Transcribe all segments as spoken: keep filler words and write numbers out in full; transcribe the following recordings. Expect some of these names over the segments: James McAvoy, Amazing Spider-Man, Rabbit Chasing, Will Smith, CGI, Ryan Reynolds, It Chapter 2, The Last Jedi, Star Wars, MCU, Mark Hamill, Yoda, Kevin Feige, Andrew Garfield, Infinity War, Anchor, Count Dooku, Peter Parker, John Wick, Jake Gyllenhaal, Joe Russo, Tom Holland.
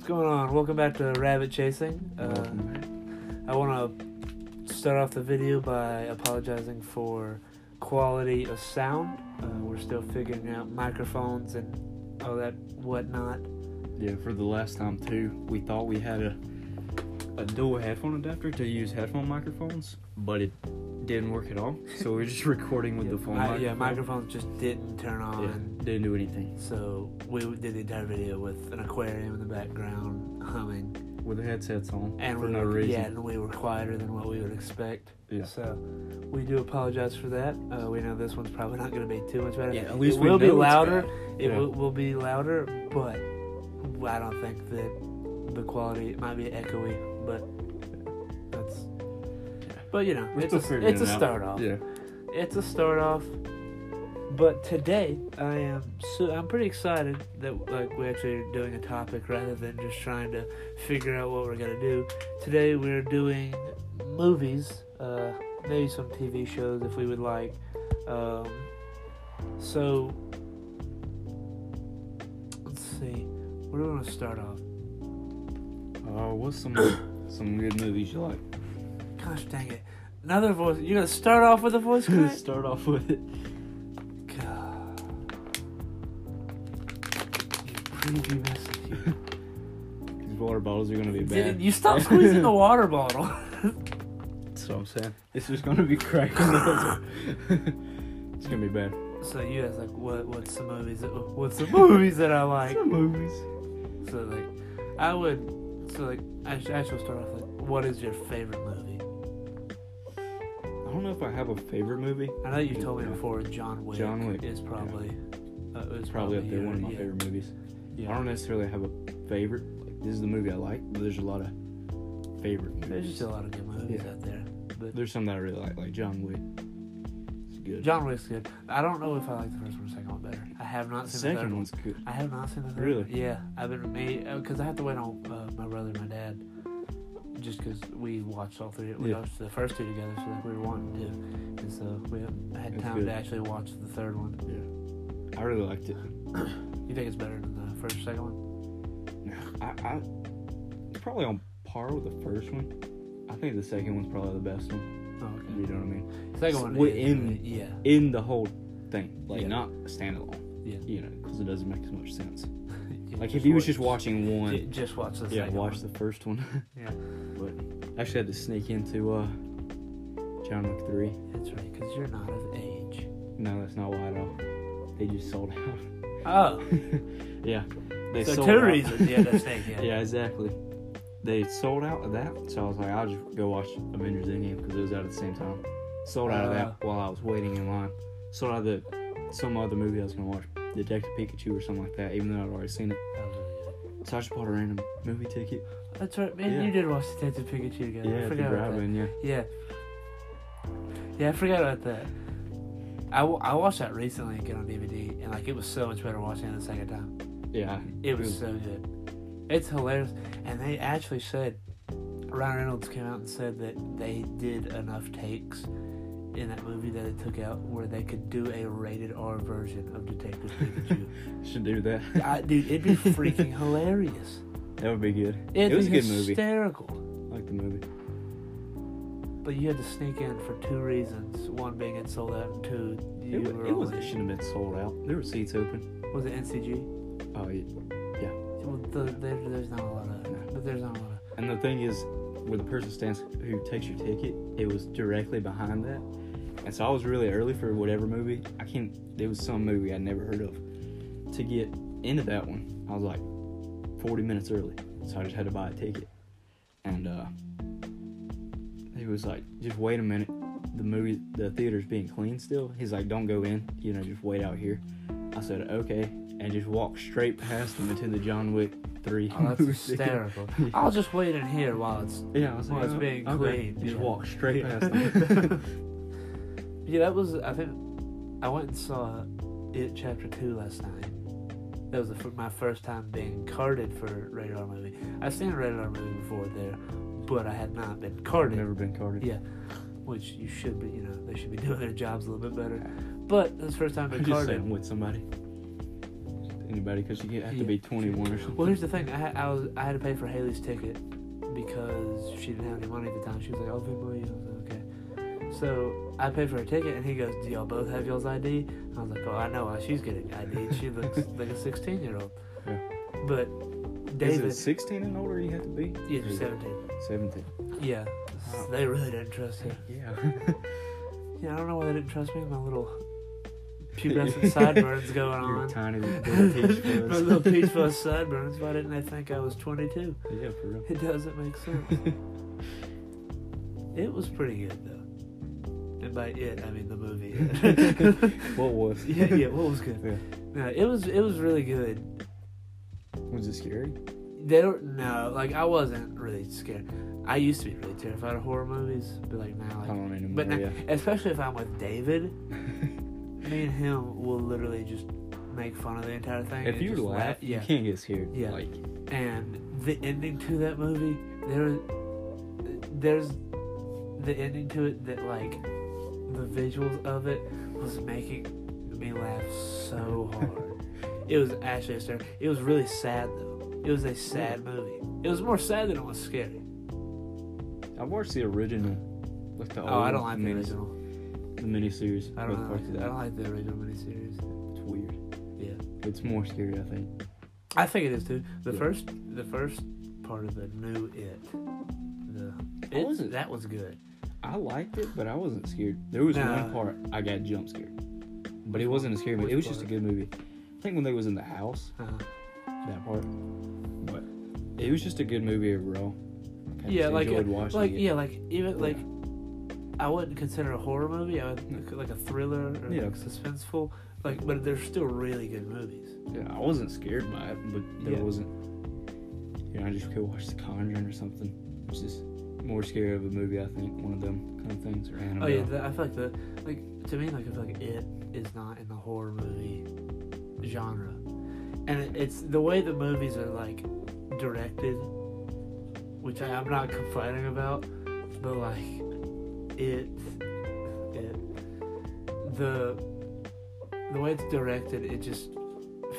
what's going on? Welcome back to Rabbit Chasing. Uh, I want to start off the video by apologizing for quality of sound. Uh, we're still figuring out microphones and all that whatnot. Yeah, for the last time too, we thought we had a a dual headphone adapter to use headphone microphones, but it didn't work at all. So we were just recording with yeah, the phone I, microphone. Yeah, microphones just didn't turn on. Yeah, didn't do anything. So we did the entire video with an aquarium in the background, humming. With the headsets on. And for we no were, reason. Yeah, and we were quieter than what we would expect. Yeah. So we do apologize for that. Uh, we know this one's probably not going to be too much better. Yeah, at least it we will know be louder. It yeah. will, will be louder, but I don't think that the quality, it might be echoey, but that's... But, you know, We're it's a, it's a start off. Yeah. It's a start off. But today, I am so, I'm pretty excited that like we're actually doing a topic rather than just trying to figure out what we're going to do. Today, we're doing movies, uh, maybe some T V shows if we would like. Um, so, let's see. Where do we want to start off? Uh, what's some, some good movies you like? Gosh dang it. Another voice. You're going to start off with a voice crack? Start off with it. God. You preview message. These water bottles are going to be bad. Did you stop squeezing the water bottle? That's what I'm saying. It's just going to be cracking. It's going to be bad. So you guys like, what? what's the movies? That, what's the movies that I like? What's the movies? So like, I would, so like, I should, I should start off like, what is your favorite movie? I don't know if I have a favorite movie. I know you told me before John Wick, John Wick is probably yeah. uh, it's probably, probably up there, yeah, one of my yeah. favorite movies. Yeah. I don't necessarily have a favorite. Like, this is the movie I like, but there's a lot of favorite movies. There's just a lot of good movies yeah. out there. But there's some that I really like, like John Wick. It's good. John Wick's good. I don't know if I like the first one or the second one better. I have not seen the, the second one's one. good. I have not seen the third really? one. Really? Yeah. I've been made because I have to wait on uh, my brother and my dad. Just because we watched all three, we yeah. watched the first two together, so like we were wanting to, and so we had time to actually watch the third one. Yeah, I really liked it. You think it's better than the first, second one? No, I, I it's probably on par with the first one. I think the second one's probably the best one. Oh, okay. You know what I mean? The second it's one within, is, yeah, in the whole thing, like yeah. not standalone. Yeah, you know, because it doesn't make as much sense. Like, if he was just watching one... Just watch the yeah, second watch one. Yeah, watch the first one. Yeah. But I actually had to sneak into uh, John Wick three. That's right, because you're not of age. No, that's not why at all. They just sold out. Oh. yeah. They so sold two out. reasons you had to sneak in. Yeah, exactly. They sold out of that, so I was like, I'll just go watch Avengers Endgame, because it was out at the same time. Sold out uh, of that while I was waiting in line. Sold out of the, some other movie I was going to watch. Detective Pikachu or something like that, even though I'd already seen it. So I just bought a random movie ticket. That's right, man. Yeah. You did watch Detective Pikachu together. Yeah, I forgot about that. Yeah. yeah, yeah, I forgot about that. I, w- I watched that recently again on D V D, and like it was so much better watching it the second time. Yeah, it was, it was so good. It's hilarious, and they actually said Ryan Reynolds came out and said that they did enough takes in that movie that it took out where they could do a rated R version of Detective Pikachu. Should do that. I, dude, it'd be freaking hilarious. That would be good. It'd it was be a good hysterical. movie. Hysterical. I like the movie. But you had to sneak in for two reasons. One being it sold out, and two, you it, were It, was, it shouldn't have been sold out. There were seats open. Was it N C G? Oh, yeah. yeah. Well, the, there, there's not a lot of no. But there's not a lot of And the thing is, where the person stands who takes your ticket, it was directly behind that. And so I was really early for whatever movie. I can't, it was some movie I'd never heard of. To get into that one, I was like forty minutes early. So I just had to buy a ticket. And uh, he was like, just wait a minute. The movie, the theater's being cleaned still. He's like, don't go in, you know, just wait out here. I said, okay. And just walked straight past him into the John Wick three. Oh, that's hysterical. Yeah. I'll just wait in here while it's, yeah, I was while like, it's oh, being okay. cleaned. Just yeah. walk straight past him. Yeah, that was, I think, I went and saw It Chapter two last night. That was the, my first time being carded for a rated R movie. I've seen a rated R movie before there, but I had not been carded. I've never been carded. Yeah, which you should be, you know, they should be doing their jobs a little bit better. But it was the first time being carded. Just saying with somebody. anybody because you have to yeah. be twenty-one or something. Well, here's the thing. I had, I, was, I had to pay for Haley's ticket because she didn't have any money at the time. She was like, oh, Venmo you. I was like, okay. So I paid for her ticket, and he goes, do y'all both have y'all's I D? And I was like, oh, I know why she's getting I D. She looks like a sixteen-year-old. Yeah. But David... Is it sixteen and older you have to be? Yeah, seventeen. seventeen. Yeah. So they really didn't trust him. Yeah. Yeah, I don't know why they didn't trust me. My little pubescent sideburns going Your on. Tiny little peach fuzz. My little peach fuzz sideburns. Why didn't they think I was twenty-two? Yeah, for real. It doesn't make sense. It was pretty good, though. And by it, I mean the movie. What was? Yeah, yeah, what was good? Yeah. No, it was, it was really good. Was it scary? They don't, no, like, I wasn't really scared. I used to be really terrified of horror movies, but like now, like, I don't anymore, but now, yeah. especially if I'm with David, me and him will literally just make fun of the entire thing. If you laugh, laugh, yeah, you can't get scared. Yeah, like, and the ending to that movie, there, there's the ending to it that, like, the visuals of it was making me laugh so hard. It was actually a scary. It was really sad though. It was a sad yeah. movie. It was more sad than it was scary. I've watched the original, like the old. Oh, I don't like mini- the original. The miniseries. I don't like. I don't like the original miniseries. It's weird. Yeah, it's more scary, I think. I think it is too. The yeah. first, the first part of the new It. The it wasn't. That was good. I liked it, but I wasn't scared. There was no. one part I got jump scared, but it wasn't a scary movie. It was part? Just a good movie. I think when they was in the house, uh-huh. that part. But it was just a good movie overall. Yeah, like, like yeah, like even yeah. like, I wouldn't consider a horror movie. I would like a thriller or yeah. like suspenseful. Like, but they're still really good movies. Yeah, I wasn't scared by it, but there yeah. wasn't. You know, I just could watch The Conjuring or something, which is more scary of a movie. I think one of them kind of things. Or Annabelle. Oh yeah, the, I feel like the like to me like I feel like it is not in the horror movie genre, and it, it's the way the movies are like directed. Which I, I'm not complaining about, but like it, it, the the way it's directed, it just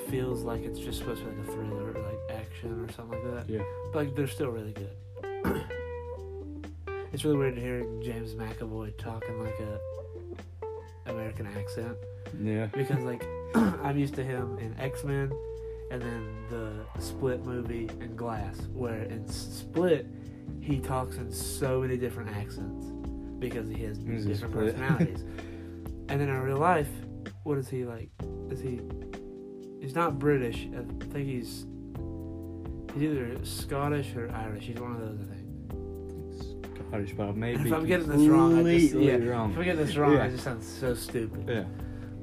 feels like it's just supposed to be like a thriller, or like action or something like that. Yeah. But like they're still really good. It's really weird to hear James McAvoy talking like a American accent. Yeah. Because like I'm used to him in X-Men. And then the Split movie and Glass, where in Split, he talks in so many different accents because he has He's different personalities. And then in real life, what is he like? Is he... He's not British. I think he's... He's either Scottish or Irish. He's one of those, I think. Scottish, but maybe... If I'm getting this wrong, I just... Yeah, wrong. If I'm getting this wrong, yeah. I just sound so stupid. Yeah.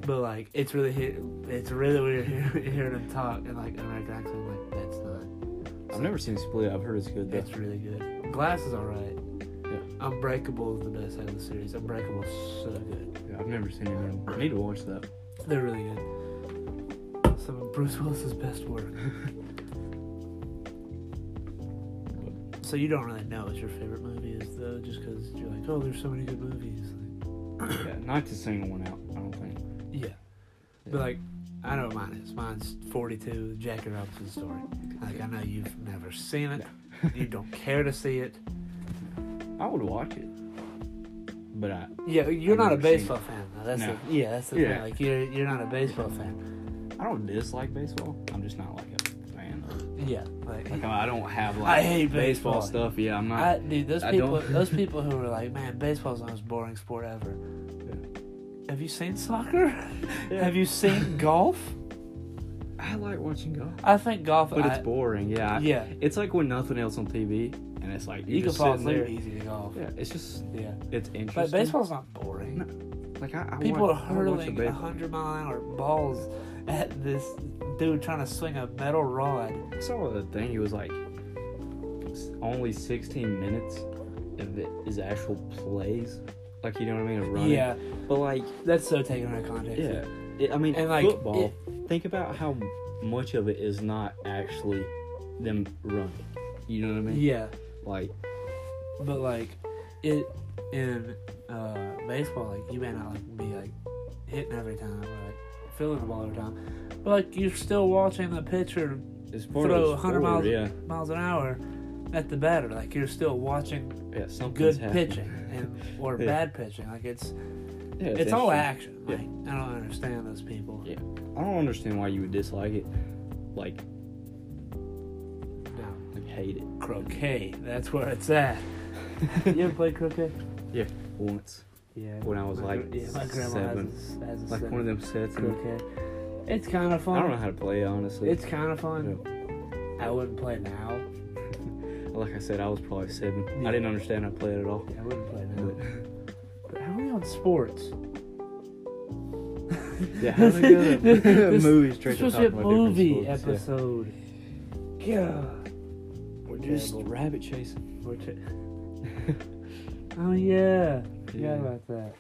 But like it's really it's really weird hearing him talk and like American accent. Like that's not. So, I've never seen Split. I've heard it's good. Though. It's really good. Glass is all right. Yeah. Unbreakable is the best out of the series. Unbreakable is so good. Yeah, I've never seen it. I need to watch that. They're really good. Some of Bruce Willis's best work. So you don't really know what your favorite movie is though, just because you're like, oh, there's so many good movies. Like, yeah, not to single one out. I don't think. Yeah. But, like, I know what mine is. Mine's forty-two, Jackie Robinson's Story. Like, I know you've never seen it. No. You don't care to see it. I would watch it. But I... Yeah, you're I've not a baseball fan, though. That's no. the, yeah, that's the yeah. thing. Like, you're, you're not a baseball fan. I don't dislike baseball. I'm just not, like, a fan of it. Yeah. Like, like I don't have, like... I hate baseball. baseball stuff. Yeah, I'm not... I, dude, those I people don't. Those people who are like, man, baseball's the most boring sport ever. Have you seen soccer? Yeah. Have you seen golf? I like watching golf. I think golf... But I, it's boring, yeah. I, yeah. It's like when nothing else on T V, and it's like... You can fall asleep easy to golf. Yeah, it's just... Yeah. It's interesting. But baseball's not boring. No. Like, I, I People want, are hurling one hundred mile an hour balls at this dude trying to swing a metal rod. I saw the thing. It was like... Only sixteen minutes of it is actual plays. Like, you know what I mean? Of running. Yeah. But, like... That's so taken out of context. Yeah. It, I mean, and like, football, it, think about how much of it is not actually them running. You know what I mean? Yeah. Like... But, like, it... In uh, baseball, like, you may not, like, be, like, hitting every time. Or, like, feeling them all the time. But like, you're still watching the pitcher throw one hundred forward, miles, yeah. miles an hour at the batter. Like, you're still watching yeah, good happened. pitching and or yeah. bad pitching. Like, it's yeah, it's, it's all action. Like, yeah. I don't understand those people. Yeah, I don't understand why you would dislike it. Like, no, I hate it. Croquet, that's where it's at. You ever played croquet? Yeah, once. Yeah. When I was my, like yeah, my seven. Has a, has a like seven. One of them sets. Croquet. It's kind of fun. I don't know how to play it, honestly. It's kind of fun. No. I wouldn't play now. Like I said, I was probably seven. Yeah. I didn't understand how to play it at all. Yeah, I wouldn't play now. But, but how are we on sports? Yeah, how's it going? This movies supposed to be a movie episode. Yeah. God. We're just yeah, rabbit chasing. We're ch- oh, yeah. I forgot yeah. about that.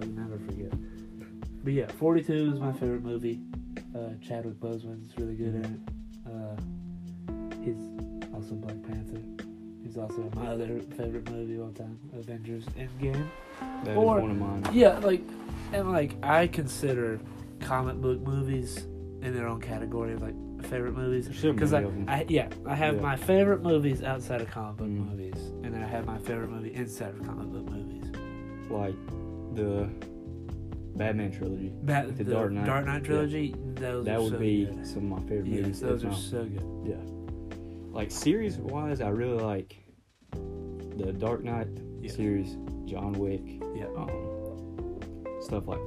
I'll never forget. But yeah, forty-two is my favorite movie. Uh, Chadwick Boseman's really good at it. Uh, he's also Black Panther. He's also my other favorite movie of all time, Avengers Endgame. That or, is one of mine. Yeah, like, and like, I consider comic book movies in their own category of like favorite movies. Because like, I, yeah, I have yeah. my favorite movies outside of comic book mm. movies, and I have my favorite movie inside of comic book movies. Like the Batman trilogy, Bat- the, the Dark Knight, Dark Knight trilogy. Yeah. Those that are would so be good. Some of my favorite yes, movies. Those are time. So good. Yeah, like series wise, I really like the Dark Knight yeah. series, John Wick. Yeah, um, stuff like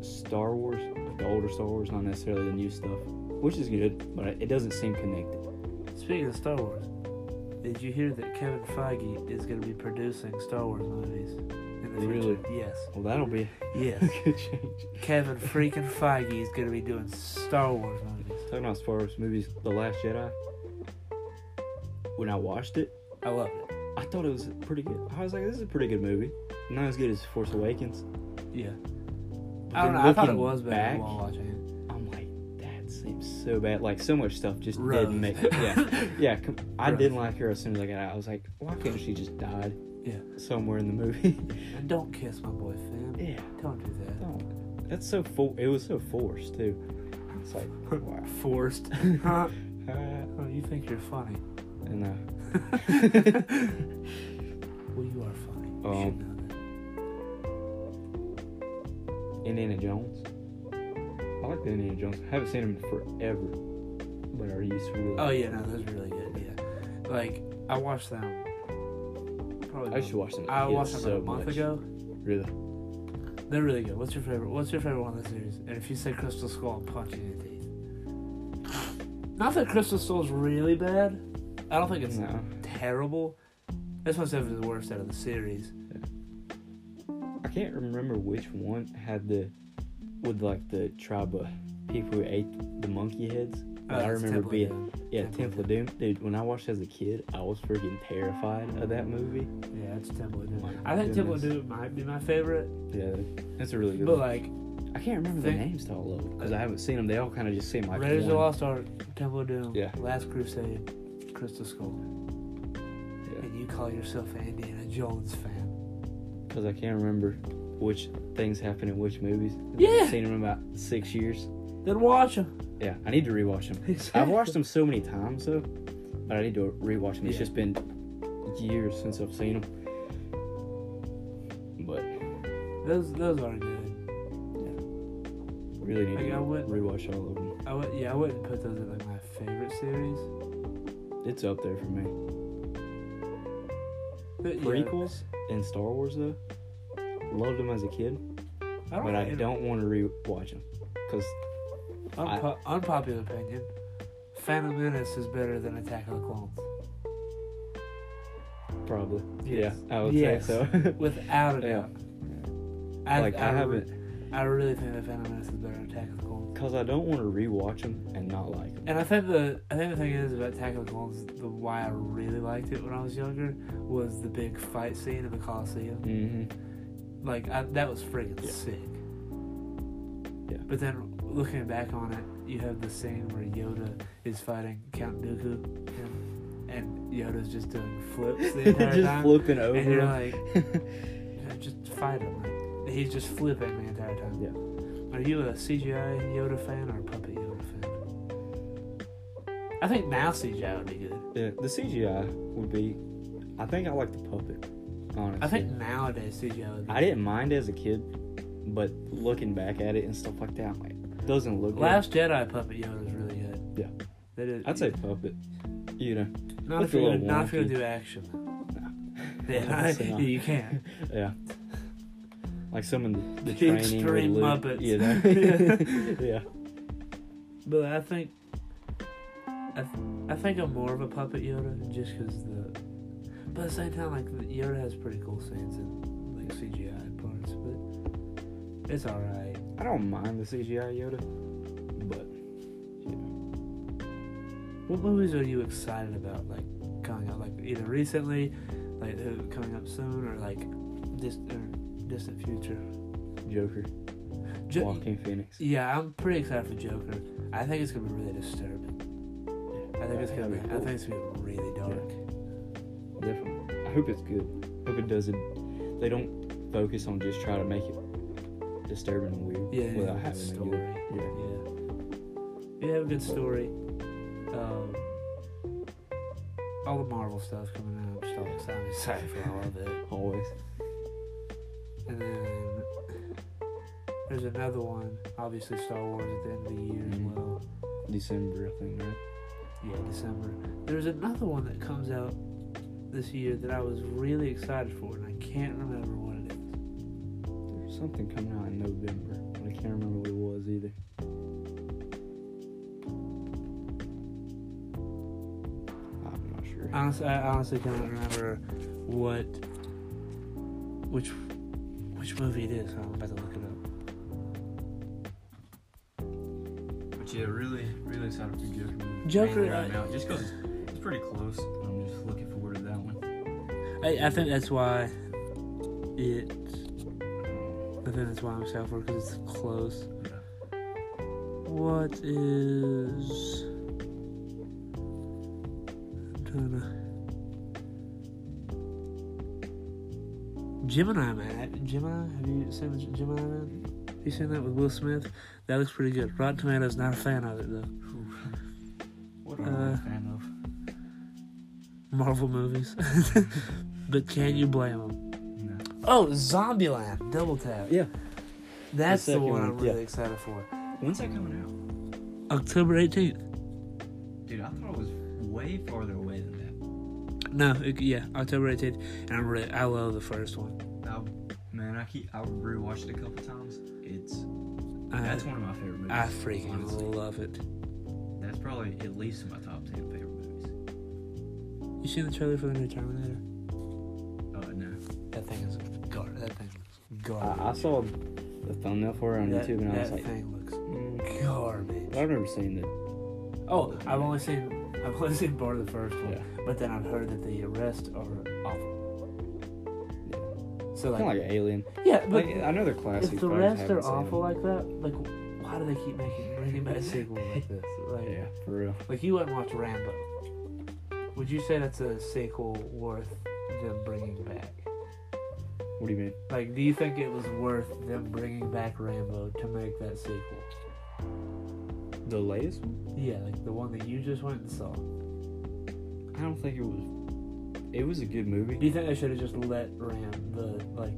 Star Wars, like the older Star Wars, not necessarily the new stuff, which is good, but it doesn't seem connected. Speaking of Star Wars, did you hear that Kevin Feige is going to be producing Star Wars movies? Really? Yes. Well, that'll be yes. a good change. Kevin freaking Feige is going to be doing Star Wars movies. Talking about Star Wars movies, The Last Jedi, when I watched it, I loved it. I thought it was pretty good. I was like, this is a pretty good movie. Not as good as Force Awakens. Yeah. I don't know. I thought it was better while watching it. I'm like, that seems so bad. Like, so much stuff just Rose. didn't make it. Yeah. yeah. I Rose. didn't like her as soon as I got out. I was like, why couldn't she just died? Yeah, somewhere in the movie. And don't kiss my boy, fam. Yeah, don't do that. Don't. That's so for. It was so forced too. It's like wow. forced. Huh? Uh, oh, you think you're funny? No. Well, you are funny. You um, should know that. Indiana Jones. I like the Indiana Jones. I haven't seen him in forever, but are you really? Oh yeah, no, those are really good. Yeah, like I watched them. Probably I used to watch them. I watched them so like a month much. ago. Really? They're really good. What's your favorite? What's your favorite one in the series? And if you say Crystal Skull, I'll punch you in the teeth. Not that Crystal Skull's really bad. I don't think it's no. terrible. This one's definitely the worst out of the series. Yeah. I can't remember which one had the with like the tribe of people who ate the monkey heads. Oh, I remember Temple being yeah Temple, Temple of Doom. Doom, dude. When I watched as a kid, I was freaking terrified of that movie. Yeah, it's Temple of Doom. Like, I think goodness. Temple of Doom might be my favorite. Yeah, that's a really good. But one. like, I can't remember the names to all of them because I haven't seen them. They all kind of just seem like Raiders of the Lost Ark, Temple of Doom, yeah. Last Crusade, Crystal Skull, yeah. And you call yourself an Indiana Jones fan? Because I can't remember which things happen in which movies. Yeah, I've seen them in about six years. Then watch them. Yeah, I need to rewatch them. Exactly. I've watched them so many times, though, but I need to rewatch them. It's yeah. just been years since I've seen them. But those those are good. Yeah, really need like to I would, rewatch all of them. I would, yeah, I wouldn't put those in like my favorite series. It's up there for me. But, yeah. Prequels and Star Wars, though, loved them as a kid, I don't but I don't them. want to rewatch them because. Unpo- I, unpopular opinion, Phantom Menace is better than Attack of the Clones. Probably. Yes. Yeah, I would yes. say so. Without a yeah. doubt. I, like, I, I haven't... I really think that Phantom Menace is better than Attack of the Clones. Because I don't want to rewatch them and not like them. And I think the I think the thing is about Attack of the Clones, the why I really liked it when I was younger, was the big fight scene in the Coliseum. Mm-hmm. Like, I, that was friggin' yeah. sick. Yeah. But then... looking back on it, you have the scene where Yoda is fighting Count Dooku, and, and Yoda's just doing flips the entire just time. Just flipping over and you're him. Like, just fight him. Like, he's just flipping the entire time. Yeah. And Are you a C G I Yoda fan or a puppet Yoda fan? I think now C G I would be good. Yeah, the C G I would be... I think I like the puppet, honestly. I think nowadays C G I would be I didn't mind as a kid, but looking back at it and stuff like that, I'm like, it doesn't look good. Last Jedi puppet Yoda is really good. Yeah. That is, I'd say puppet. You know. Not if you're not if you do action. No. Yeah, I, so not. You can't. Yeah. Like some in the, the training. Extreme Muppets. You know? Yeah. Yeah. But I think I, th- I think I'm more of a puppet Yoda just because the. But at the same time, like Yoda has pretty cool scenes and like C G I parts, but it's all right. I don't mind the C G I Yoda, but yeah. What movies are you excited about? Like coming up, like either recently, like coming up soon, or like this. Or, distant future. Joker. Jo- Joaquin Phoenix. Yeah, I'm pretty excited for Joker. I think it's gonna be really disturbing. Yeah, I think it's gonna be. Cool. I think it's gonna be really dark. Yeah. Definitely. I hope it's good. I hope it doesn't. They don't focus on just trying to make it disturbing and weird. Yeah, without yeah, having a story. A good, yeah. yeah, yeah, have a good story. Um, all the Marvel stuff coming out. I'm just all excited for all of it. Always. And then there's another one, obviously Star Wars at the end of the year as well. December, I think, right? Yeah, December. There's another one that comes out this year that I was really excited for, and I can't remember what it is. There's something coming out in November, but I can't remember what it was either. I'm not sure. Honestly, I honestly can't remember what, which. Which movie it is? I'm about to look it up. But yeah, really, really excited for Joker movie. Joker right now, just because it's, it's pretty close. I'm just looking forward to that one. I, I think that's why it. I think that's why I'm excited for it because it's close. Yeah. What is? I'm trying to. Gemini Man. Gemini? Have you seen the Gemini Man? Have you seen that with Will Smith? That looks pretty good. Rotten Tomatoes, not a fan of it, though. What are you uh, a fan of? Marvel movies. But can you blame them? No. Oh, Zombieland. Double Tap. Yeah. That's the one I'm really yeah. excited for. When's that coming out? October eighteenth. Dude, I thought it was way farther away than that. No, it, yeah, October eighteenth, and I really, I love the first one. I, man, I keep I rewatched it a couple times. It's I, that's one of my favorite movies. I freaking honestly. love it. That's probably at least in my top ten favorite movies. You seen the trailer for the new Terminator? Oh no, that thing is gar- that thing is garbage. I, I saw the thumbnail for it on that, YouTube, and I was like, that thing looks mm, garbage. I've never seen it. Oh, I've only seen. I've only seen part of the first one, yeah. But then I've heard that the arrests are awful. Yeah. So like, kind of like Alien. Yeah, but like, I know they're classic. If the arrests are awful like that, like why do they keep making bringing back sequels like this? Like, yeah, for real. Like you wouldn't watch Rambo. Would you say that's a sequel worth them bringing back? What do you mean? Like, do you think it was worth them bringing back Rambo to make that sequel? The latest one? Yeah, like the one that you just went and saw. I don't think it was... It was a good movie. Do you think they should have just let Ram... the like,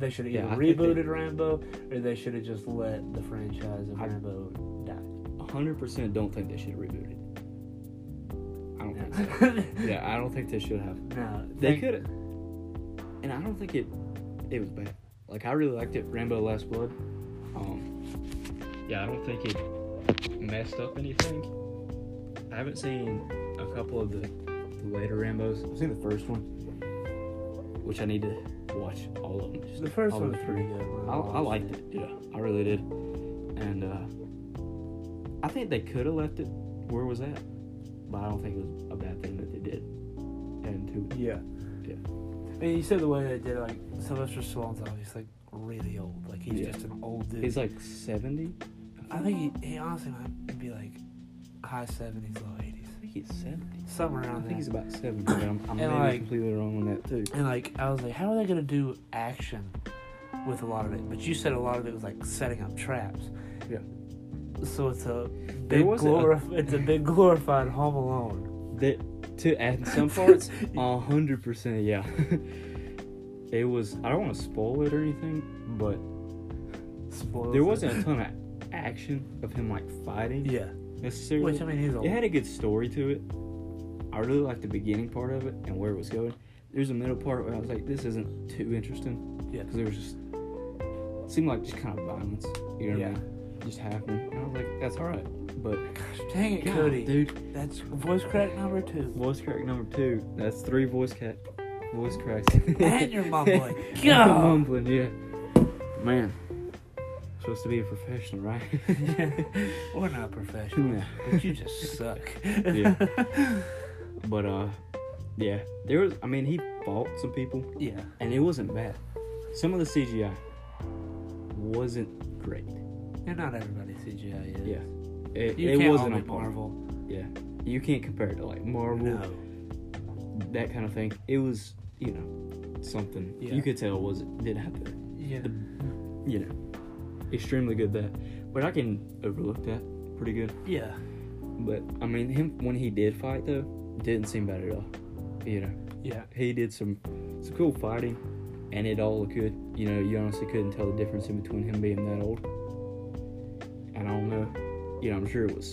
they should have yeah, either I rebooted they, Rambo, or they should have just let the franchise of I, Rambo die? one hundred percent don't think they should have rebooted it. I don't no. think so. Yeah, I don't think they should have. No. They could have... And I don't think it... It was bad. Like, I really liked it. Rambo Last Blood. Um, yeah, I don't think it... messed up anything. I haven't seen a couple of the, the later Rambos. I've seen the first one, which I need to watch all of them. Just the first one was pretty good. I, I liked it. Yeah, I really did. And uh, I think they could have left it where it was at, but I don't think it was a bad thing that they did. And two. Yeah. Yeah. And you said the way they did it, like Sylvester Stallone's obviously like really old. Like he's yeah. just an old dude. He's like seventy. I think he, he honestly might be like high seventies, low eighties. I think he's seventy. Somewhere around there. I think that. He's about seventy, but I'm, I'm maybe like, completely wrong on that too. And like, I was like, how are they going to do action with a lot of it. But you said a lot of it was like setting up traps. Yeah. So it's a big glorif- a- it's a big glorified Home Alone. The, to add some parts, a hundred percent, yeah. It was. I don't want to spoil it or anything, but Spoils there wasn't it. a ton of action of him like fighting. Yeah. Necessarily. Which I mean, he's old. It had a good story to it. I really liked the beginning part of it and where it was going. There's a middle part where I was like, this isn't too interesting. Yeah. Because there was just, it seemed like just kind of violence. You know yeah. what I mean? Just happened. And I was like, that's alright. But gosh dang it, God, Cody. Dude. That's voice crack number two. Voice crack number two. That's three voice crack voice cracks. And you're mumbling. God. I'm mumbling, yeah. Man. I'm supposed to be a professional, right? We're not professional. No. But you just suck. Yeah. But uh yeah. There was I mean he fought some people. Yeah. And it wasn't bad. Some of the C G I wasn't great. And not everybody's C G I is. Yeah. It, you it can't wasn't like Marvel. Yeah. You can't compare it to like Marvel. No. That kind of thing. It was, you know, something. Yeah. You could tell was it did have the, yeah. the, you know, extremely good that. But I can overlook that pretty good. Yeah. But, I mean, him when he did fight, though, didn't seem bad at all. You know? Yeah. He did some, some cool fighting, and it all looked good. You know, you honestly couldn't tell the difference in between him being that old. And I don't know, you know, I'm sure it was,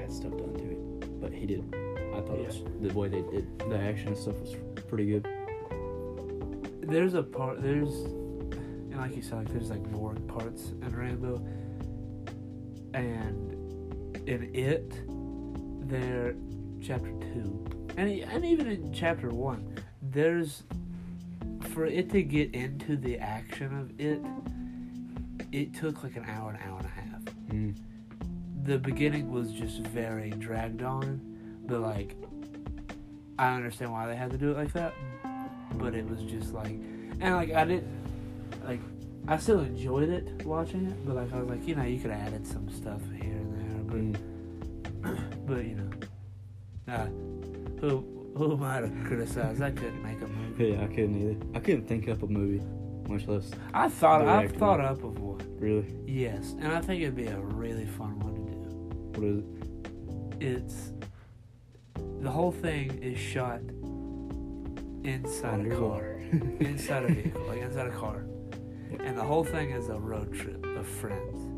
had stuff done to it, but he did. I thought yeah. it was, the way they did, the action and stuff was pretty good. There's a part, there's, and like you said, like there's like boring parts in Rambo, and in it, there, chapter two, and, and even in chapter one, there's, for it to get into the action of it, it took like an hour, an hour and a half. Mm. The beginning was just very dragged on, but like I understand why they had to do it like that, but it was just like, and like I didn't like I still enjoyed it watching it, but like I was like, you know, you could have added some stuff here and there, but mm. but you know, uh, who who am I to criticize? I couldn't make a movie. Yeah, I couldn't either. I couldn't think up a movie. Much less. I thought I've thought one. up of one. Really? Yes, and I think it'd be a really fun one to do. What is it? It's the whole thing is shot inside oh, a car, inside a vehicle, like inside a car, and the whole thing is a road trip of friends.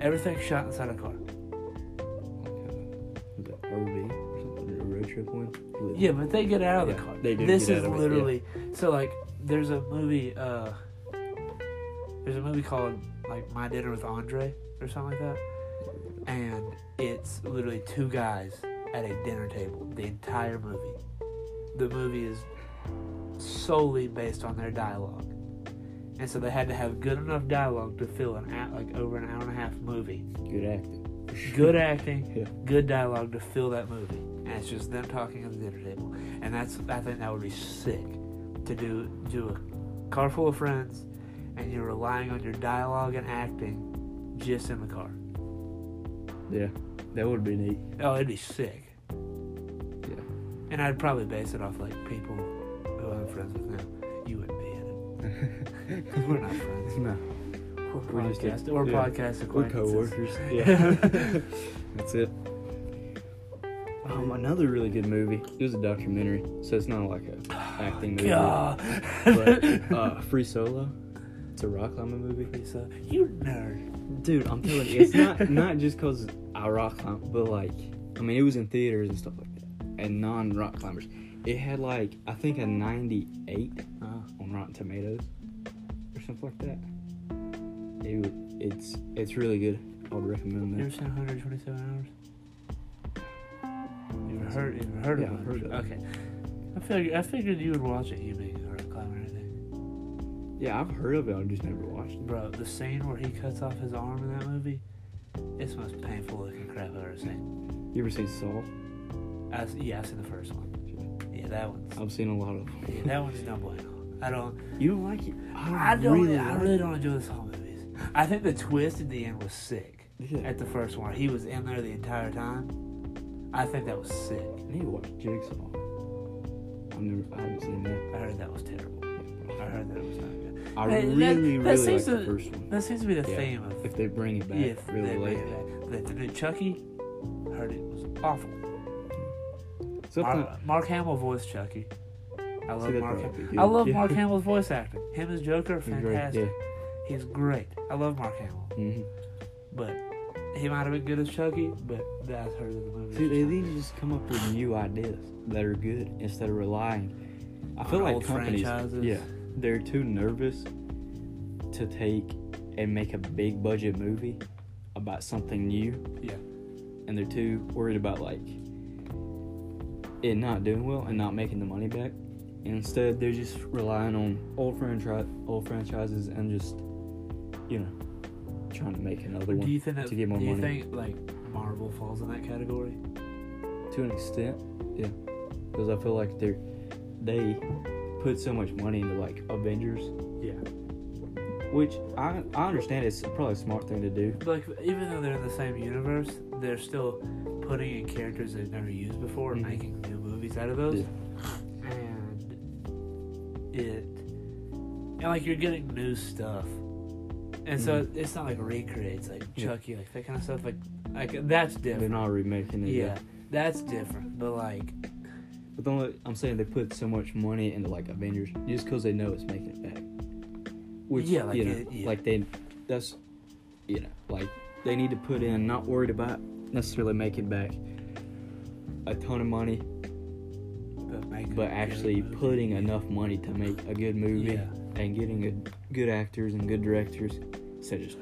Everything's shot inside a car. Like a R V or something, a road trip one. Literally. Yeah, but they get out of yeah, the car. They do. This get is out of literally it, yeah. so like. There's a movie, uh, there's a movie called, like, My Dinner with Andre, or something like that, and it's literally two guys at a dinner table, the entire movie. The movie is solely based on their dialogue, and so they had to have good enough dialogue to fill an, at, like, over an hour and a half movie. Good acting. Good acting, yeah. Good dialogue to fill that movie, and it's just them talking at the dinner table, and that's, I think that would be sick. To do do a car full of friends, and you're relying on your dialogue and acting just in the car. Yeah, that would be neat. Oh, it'd be sick. Yeah. And I'd probably base it off like people who I'm friends with now. You wouldn't be in it because we're not friends. No, we're, we're podcast. Just a, we're yeah. podcast acquaintances. We're coworkers. Yeah, that's it. Um, another really good movie. It was a documentary, so it's not like a acting movie. God. But uh, Free Solo. It's a rock climbing movie. So you nerd, dude. I'm telling you, it's not not just cause I rock climb, but like, I mean, it was in theaters and stuff like that, and non rock climbers. It had like I think a ninety-eight uh, on Rotten Tomatoes or something like that. It it's it's really good. I would recommend that. You ever seen one hundred twenty-seven hours? Heard, even heard yeah, of it. Heard of okay. I figured, I figured you would watch it, you being a rock climber, I think. Yeah, I've heard of it, I've just never watched it. Bro, the scene where he cuts off his arm in that movie, it's the most painful looking crap I've ever seen. You ever seen Saw? I, yeah, I've seen the first one. Yeah, that one's... I've seen a lot of them. Yeah, that one's no bueno. I don't... You don't like it? I don't, I don't really, I really don't enjoy the Saw movies. I think the twist at the end was sick. Yeah. At the first one. He was in there the entire time. I think that was sick. I need to watch Jigsaw. I've never, I haven't seen that. I heard that was terrible. Yeah, I heard that it was not good. I that, really, that, really like to, the first one. That seems to be the yeah, theme of... If they bring it back, yeah, if really late. Like the new Chucky, I heard it was awful. Mark, Mark Hamill voiced Chucky. I love Mark Hamill. I love yeah. Mark Hamill's voice acting. Him as Joker, fantastic. He's great. Yeah. He's great. I love Mark Hamill. Mm-hmm. But he might have been good as Chucky, but that's heard of the movie. See, they need to just come up with new ideas that are good instead of relying... I feel like companies, franchises. yeah, they're too nervous to take and make a big budget movie about something new. Yeah. And they're too worried about, like, it not doing well and not making the money back. And instead, they're just relying on old franchise, old franchises and just, you know, trying to make another one do you think that, to get more do money. Do you think, like, Marvel falls in that category? To an extent, yeah. Because I feel like they're... They put so much money into, like, Avengers. Yeah. Which, I I understand it's probably a smart thing to do. Like, even though they're in the same universe, they're still putting in characters they've never used before and mm-hmm. making new movies out of those. Yeah. And it... And, like, you're getting new stuff. And mm-hmm. so, it's not, like, recreates, like, Chucky, yeah. like, that kind of stuff. Like, like that's different. They're not remaking it. Yeah, yet. That's different. But, like... But the I'm saying they put so much money into, like, Avengers just because they know it's making it back. Which, yeah, like, you know, it, yeah. like they, that's, you know, like, they need to put in, not worried about necessarily making back a ton of money, but, but actually putting yeah. enough money to make a good movie yeah. and getting good, good actors and good directors instead of just,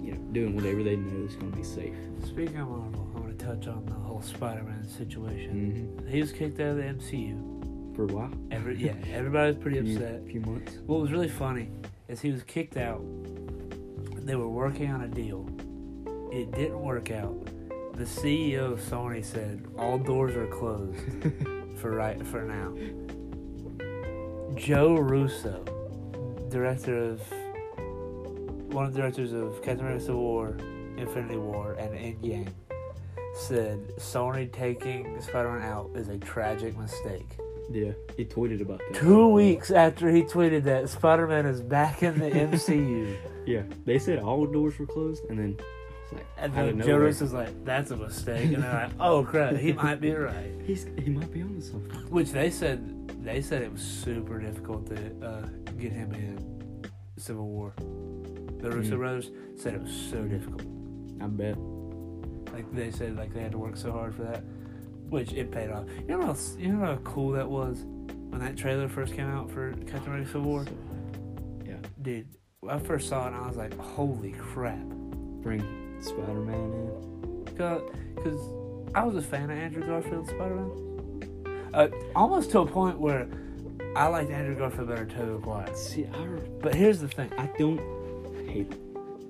you know, doing whatever they know is going to be safe. Speaking of Marvel, I want to touch on the whole Spider-Man situation. Mm-hmm. He was kicked out of the M C U. For a while? Every, yeah, everybody was pretty upset. A few months. What was really funny is he was kicked out. They were working on a deal. It didn't work out. The C E O of Sony said, all doors are closed for right for now. Joe Russo, director of... one of the directors of Captain America Civil War, Infinity War, and Endgame, said Sony taking Spider-Man out is a tragic mistake. Yeah, he tweeted about that. Two weeks after he tweeted that, Spider-Man is back in the M C U. Yeah, they said all doors were closed, and then... Like, and then Joe Russo's like, that's a mistake, and they're like, oh crap, he might be right. He's He might be on to something. Which they said, they said it was super difficult to uh, get him in Civil War. The Russo mm-hmm. brothers said it was so difficult. I bet. Like they said, like they had to work so hard for that, which it paid off. You know how you know how cool that was when that trailer first came out for Captain America: Civil War. Yeah, dude, I first saw it and I was like, "Holy crap!" Bring Spider-Man in. Because I was a fan of Andrew Garfield's Spider-Man, uh, almost to a point where I liked Andrew Garfield better than Tobey Maguire. See, I. But here's the thing, I don't. Them.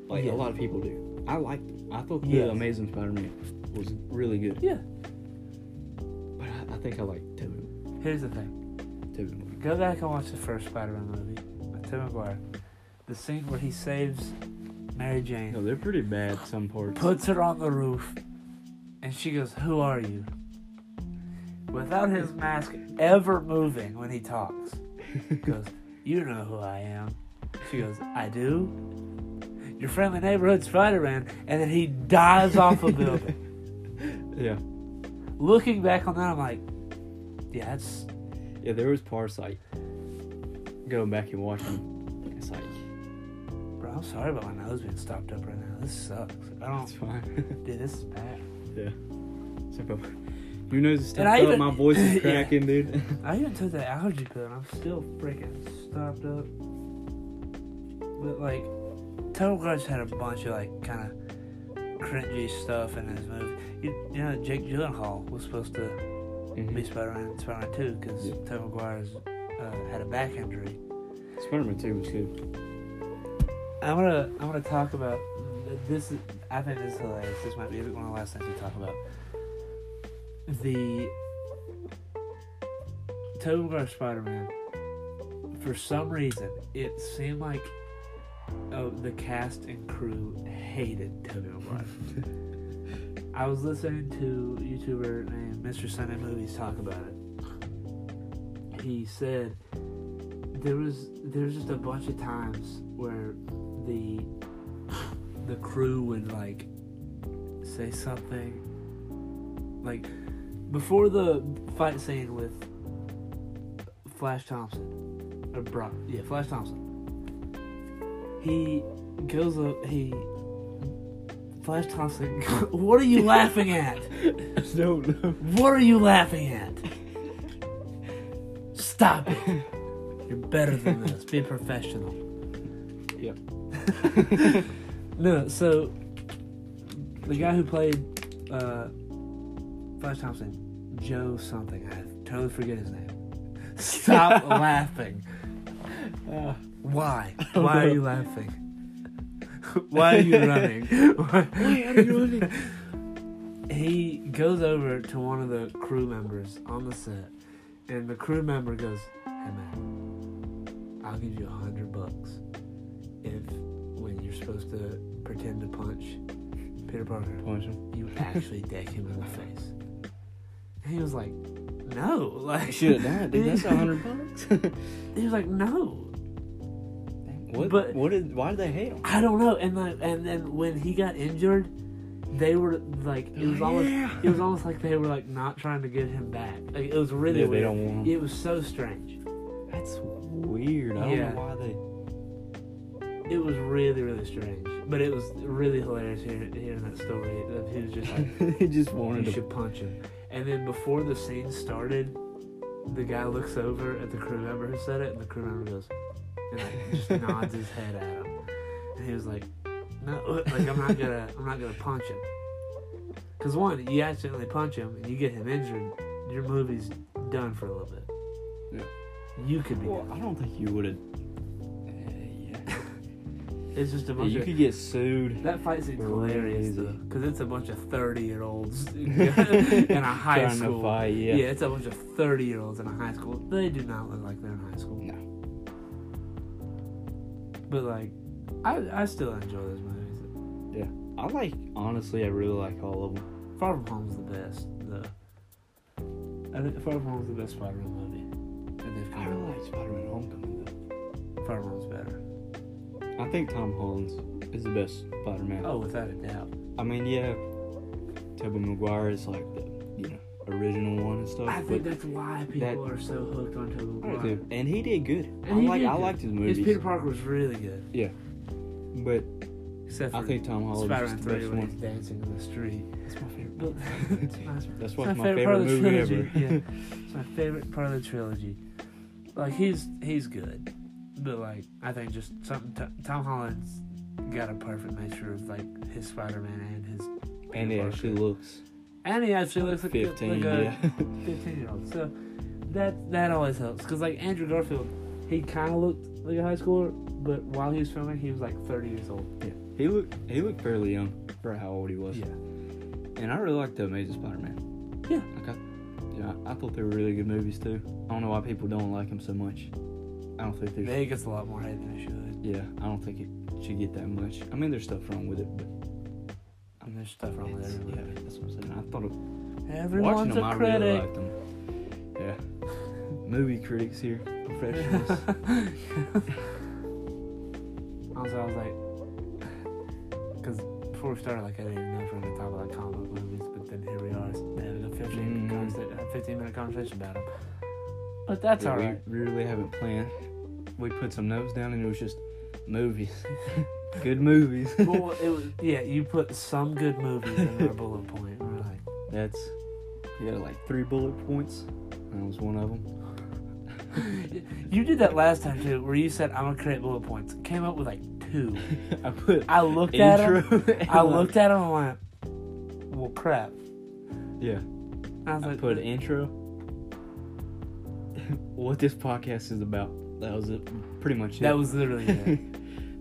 Like yeah. a lot of people do. I liked them. I thought the yes. Amazing Spider-Man was really good. Yeah. But I, I think I like Tobey. Here's the thing. Tobey. Go back and watch the first Spider-Man movie by Tobey Maguire. The scene where he saves Mary Jane. No, they're pretty bad some parts. Puts her on the roof, and she goes, "Who are you?" Without his mask ever moving when he talks, he goes, "You know who I am." She goes, "I do. Your friendly neighborhood Spider-Man," and then he dives off a building. Yeah. Looking back on that, I'm like, yeah, that's... Yeah, there was parts, like, going back and watching, it's like... Bro, I'm sorry about my nose being stopped up right now. This sucks. I don't... It's fine. Dude, this is bad. Yeah. So, your nose is stopped up, even, my voice is cracking, yeah. dude. I even took that allergy pill, and I'm still freaking stopped up. But, like... Total Grudge had a bunch of, like, kind of cringy stuff in his movie. You, you know, Jake Gyllenhaal was supposed to mm-hmm. be Spider-Man in Spider-Man two because yeah. Tobey Maguire's uh, had a back injury. Spider-Man two was good. I'm gonna, I'm gonna talk about this. Is, I think this is hilarious. This might be one of the last things we talk about. The Tobey Maguire Spider-Man. For some reason, it seemed like. Oh, the cast and crew hated Tobey Maguire. I was listening to a YouTuber named Mister Sunday Movies talk about it. He said there was there was just a bunch of times where the the crew would like say something like before the fight scene with Flash Thompson or Brock. Yeah, Flash Thompson. He goes up. He Flash Thompson. What are you laughing at? No, no. What are you laughing at? Stop it. You're better than this. Be professional. Yep. No, so the guy who played uh, Flash Thompson, Joe something, I totally forget his name. Stop laughing. Uh, Why? Why are you laughing? Why are you running? Why are you running? He goes over to one of the crew members on the set, and the crew member goes, "Hey man, I'll give you a hundred bucks if when you're supposed to pretend to punch Peter Parker, punch him, you actually deck him in the face." And he was like, "No, like should have died, dude. That's a hundred bucks." He was like, "No." What? But what did? Why did they hate him? I don't know. And like, and then when he got injured, they were like, it was almost, yeah. it was almost like they were like not trying to get him back. Like, it was really yeah, weird. They don't want him. It was so strange. That's weird. I yeah. don't know why they. It was really, really strange, but it was really hilarious hearing, hearing that story. That he was just like, he just wanted you to should punch him. And then before the scene started, the guy looks over at the crew member who said it, and the crew member goes. And like just nods his head at him, and he was like, "No, like I'm not gonna, I'm not gonna punch him." Because one, you accidentally punch him and you get him injured, your movie's done for a little bit. Yeah, you could be. Well, I don't think you would have. Uh, yeah, it's just a bunch. Yeah, you of... You could get sued. That fight scene's hilarious though, because it's a bunch of thirty-year-olds in a high Trying school. To fight, yeah. yeah, it's a bunch of thirty-year-olds in a high school. They do not look like they're in high school. No. But like, I I still enjoy those movies. Yeah, I like honestly, I really like all of them. Far From Home's the best though. I think Far From Home's the best Spider-Man movie. And I really like Spider-Man Homecoming though. Far From Home's better. I think Tom Holland is the best Spider-Man. Oh, without a doubt. I mean, yeah, Tobey Maguire is like the you know original one and stuff. I think that's why people that, are so hooked on Tobey Maguire. And he did good. And I like I good. liked his movies. His Peter Parker was really good. Yeah, but except for I think Tom Holland is the best one. Dancing in the street. That's my favorite. Part that's my, that's my, my favorite, favorite part of the movie trilogy. Ever. Yeah, it's my favorite part of the trilogy. Like he's he's good, but like I think just something t- Tom Holland's got a perfect mixture of like his Spider-Man and his Peter and he Parker. actually looks. And he actually looks like, fifteen, like a fifteen-year-old. Yeah. So that that always helps. Because, like, Andrew Garfield, he kind of looked like a high schooler, but while he was filming, he was, like, thirty years old. Yeah. He looked he looked fairly young for how old he was. Yeah. And I really liked The Amazing Spider-Man. Yeah. Okay. Yeah, I thought they were really good movies, too. I don't know why people don't like them so much. I don't think they should. They gets a lot more hate than it should. Yeah, I don't think it should get that much. I mean, there's stuff wrong with it, but... There's stuff wrong with every movie. Yeah, that's what I'm saying. I thought of Everyone's watching them, a I critic. really liked them. Yeah. Movie critics here. Professionals. Also, I was like... Because before we started, like, I didn't even know if we were going to talk about like, comic book movies, but then here we are. They had a fifteen-minute conversation about them. But that's yeah, all right. We really haven't planned. We put some notes down, and it was just movies. Good movies. Well, it was, yeah, you put some good movies in our bullet point. We're like, that's you had like three bullet points. That was one of them. You did that last time too, where you said I'm gonna create bullet points. Came up with like two. I put. I looked at them. I like, looked at them and went, "Well, crap." Yeah. I, was I like, put an intro. What this podcast is about. That was it, pretty much it. That was literally it.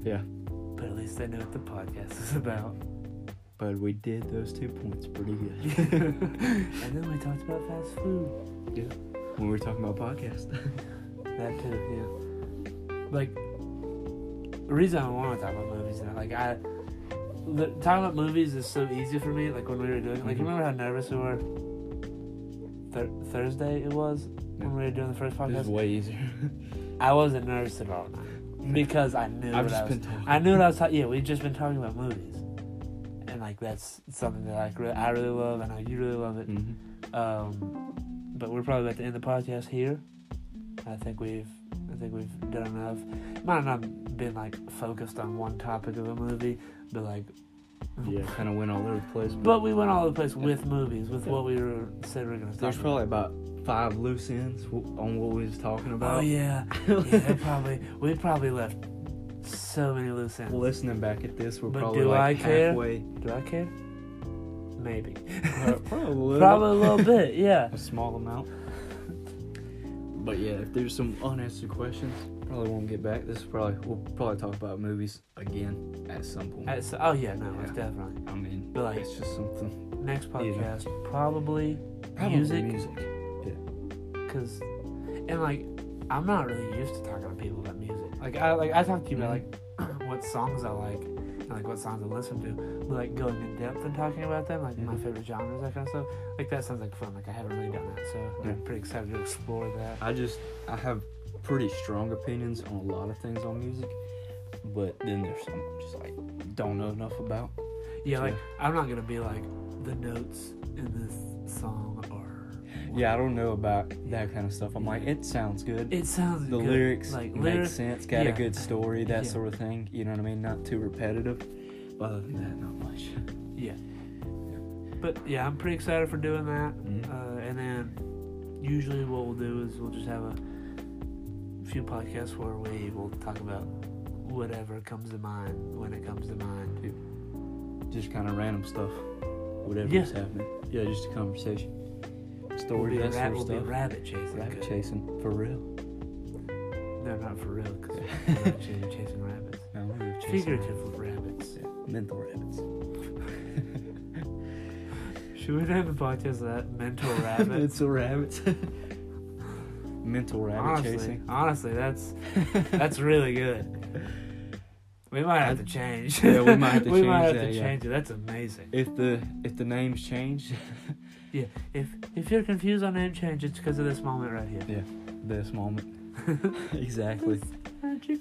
Yeah. But at least I know what the podcast is about. But we did those two points pretty good. And then we talked about fast food. Yeah. When we were talking about podcasts. That too, yeah. Like, the reason I want to talk about movies now, like, I... The, talking about movies is so easy for me, like, when we were doing... Like, mm-hmm. remember how nervous we were? Th- Thursday it was? When we were doing the first podcast? It was way easier. I wasn't nervous at all because I knew I've what I was. I knew what I was talking. Yeah, we've just been talking about movies, and like that's something that like really, I really love, and like you really love it. Mm-hmm. Um, but we're probably about to end the podcast here. I think we've I think we've done enough. Might not have been like focused on one topic of a movie, but like. Yeah, kind of went all over the place. But, but we went all over the place with movies, with yeah. what we were said we were going to talk There's probably about. about five loose ends on what we was talking about. Oh, yeah. yeah probably, we probably left so many loose ends. Listening back at this, we're but probably do like I care? halfway. Do I care? Maybe. Uh, probably a little. Probably a little bit, yeah. A small amount. But, yeah, if there's some unanswered questions... Probably won't get back. This is probably we'll probably talk about movies again at some point. At so, oh yeah, no, yeah. It's definitely. I mean, but like, it's just something. Next podcast, yeah. probably, probably music. music. Yeah. Cause, and like, I'm not really used to talking to people about music. Like I like I talk to you mm-hmm. about like what songs I like and like what songs I listen to, but like going in depth and talking about them, like mm-hmm. my favorite genres, that kind of stuff. Like that sounds like fun. Like I haven't really done that, so yeah. I'm pretty excited to explore that. I just I have. pretty strong opinions on a lot of things on music, but then there's some I'm just like don't know enough about. Yeah, so, like I'm not gonna be like the notes in this song or yeah, I don't know about that kind of stuff. I'm yeah. like it sounds good. It sounds the good. The lyrics like, make lyric, sense. Got yeah. a good story, that yeah. sort of thing. You know what I mean? Not too repetitive. But other than that, not much. Yeah. yeah. But yeah, I'm pretty excited for doing that. Mm-hmm. Uh, and then usually what we'll do is we'll just have a few podcasts where we will talk about whatever comes to mind when it comes to mind. Just kind of random stuff. Whatever is yeah. happening. Yeah, just a conversation. Story, we'll that ra- sort of we'll stuff. We'll be rabbit chasing. Rabbit good. chasing. For real. No, not for real. Because we're not chasing, chasing rabbits. No, we're chasing Figurative rabbits. rabbits. Yeah. Mental rabbits. Should we have a podcast of that? Mental rabbits? Mental rabbits. Mental rabbit honestly, chasing. Honestly, that's that's really good. We might have to change. Yeah, we might have to we change might have that. To change yeah. it. That's amazing. If the if the names change. yeah. If if you're confused on name change, it's because of this moment right here. Yeah. This moment. Exactly.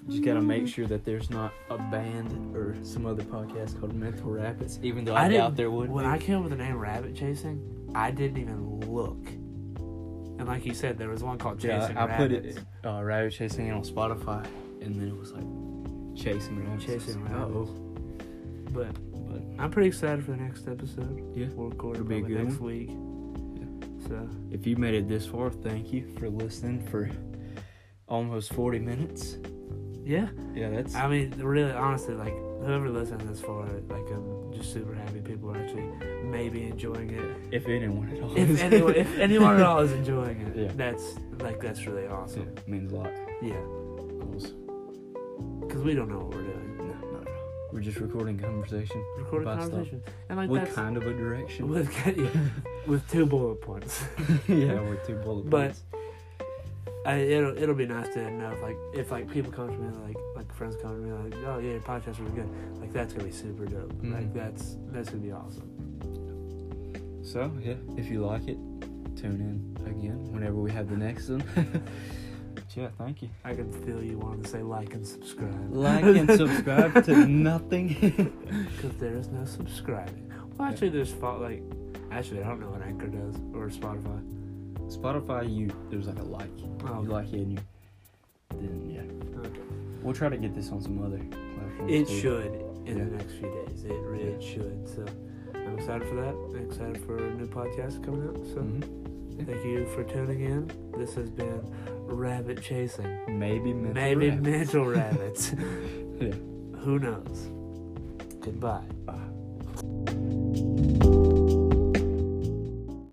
Just gotta make sure that there's not a band or some other podcast called Mental Rabbits, even though I, I doubt there would. When be. I came up with the name Rabbit Chasing, I didn't even look. And like you said, there was one called Chasing yeah, I Rabbits. I put it, uh, Rabbit Chasing on Spotify, and then it was like Chasing Rabbits. Chasing Rabbits. But, but I'm pretty excited for the next episode. Yeah. We'll record it'll be a good next one. week. Yeah. So if you made it this far, thank you for listening for almost forty minutes. Yeah. Yeah, that's... I mean, really, honestly, like, whoever listened this far, like, I'm just super happy people are actually maybe enjoying it. If anyone at all. If anyone, if anyone at all is enjoying it, yeah. that's, like, that's really awesome. Yeah, it means a lot. Yeah. Because we don't know what we're doing. No, not at all. We're just recording conversation. Recording conversation. Stuff. And, like, what that's... What kind of a direction? With, yeah, with two bullet points. yeah, with two bullet points. But... I, it'll it'll be nice to know if like if like people come to me like like friends come to me like oh yeah your podcast was good, like that's gonna be super dope. Mm-hmm. Like that's that's gonna be awesome. So yeah, if you like it, tune in again whenever we have the next one. Yeah, thank you. I can feel you wanted to say like and subscribe. Like and subscribe to nothing because there is no subscribing. Well, actually, yeah. there's like actually I don't know what Anchor does or Spotify. Spotify, you there's like a like. Oh, you like it, and you then yeah. Okay. We'll try to get this on some other platforms. It too. should in yeah. the next few days. It really yeah. should. So I'm excited for that. I'm excited for a new podcast coming out. So mm-hmm. yeah. thank you for tuning in. This has been Rabbit Chasing. Maybe mental maybe rabbits. mental rabbits. yeah. Who knows? Goodbye. Bye.